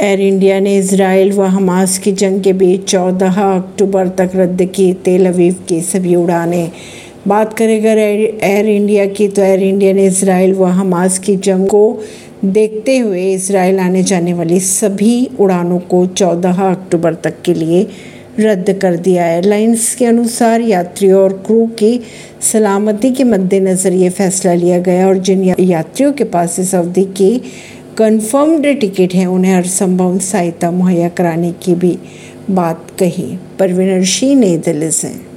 Air India ने Israel व Hamas की जंग के बीच 14 अक्टूबर तक रद्द की तेल अवीव की सभी उड़ानें। बात करें अगर एयर इंडिया की, तो एयर इंडिया ने इसराइल व हमास की जंग को देखते हुए इसराइल आने जाने वाली सभी उड़ानों को 14 अक्टूबर तक के लिए रद्द कर दिया है। एयरलाइंस के अनुसार यात्रियों और क्रू की सलामती के मद्देनज़र ये फैसला लिया गया और जिन यात्रियों के पास इस अवधि की कन्फर्म्ड टिकट हैं उन्हें हर संभव सहायता मुहैया कराने की भी बात कही। परवीन अर्शी, नई दिल्ली से।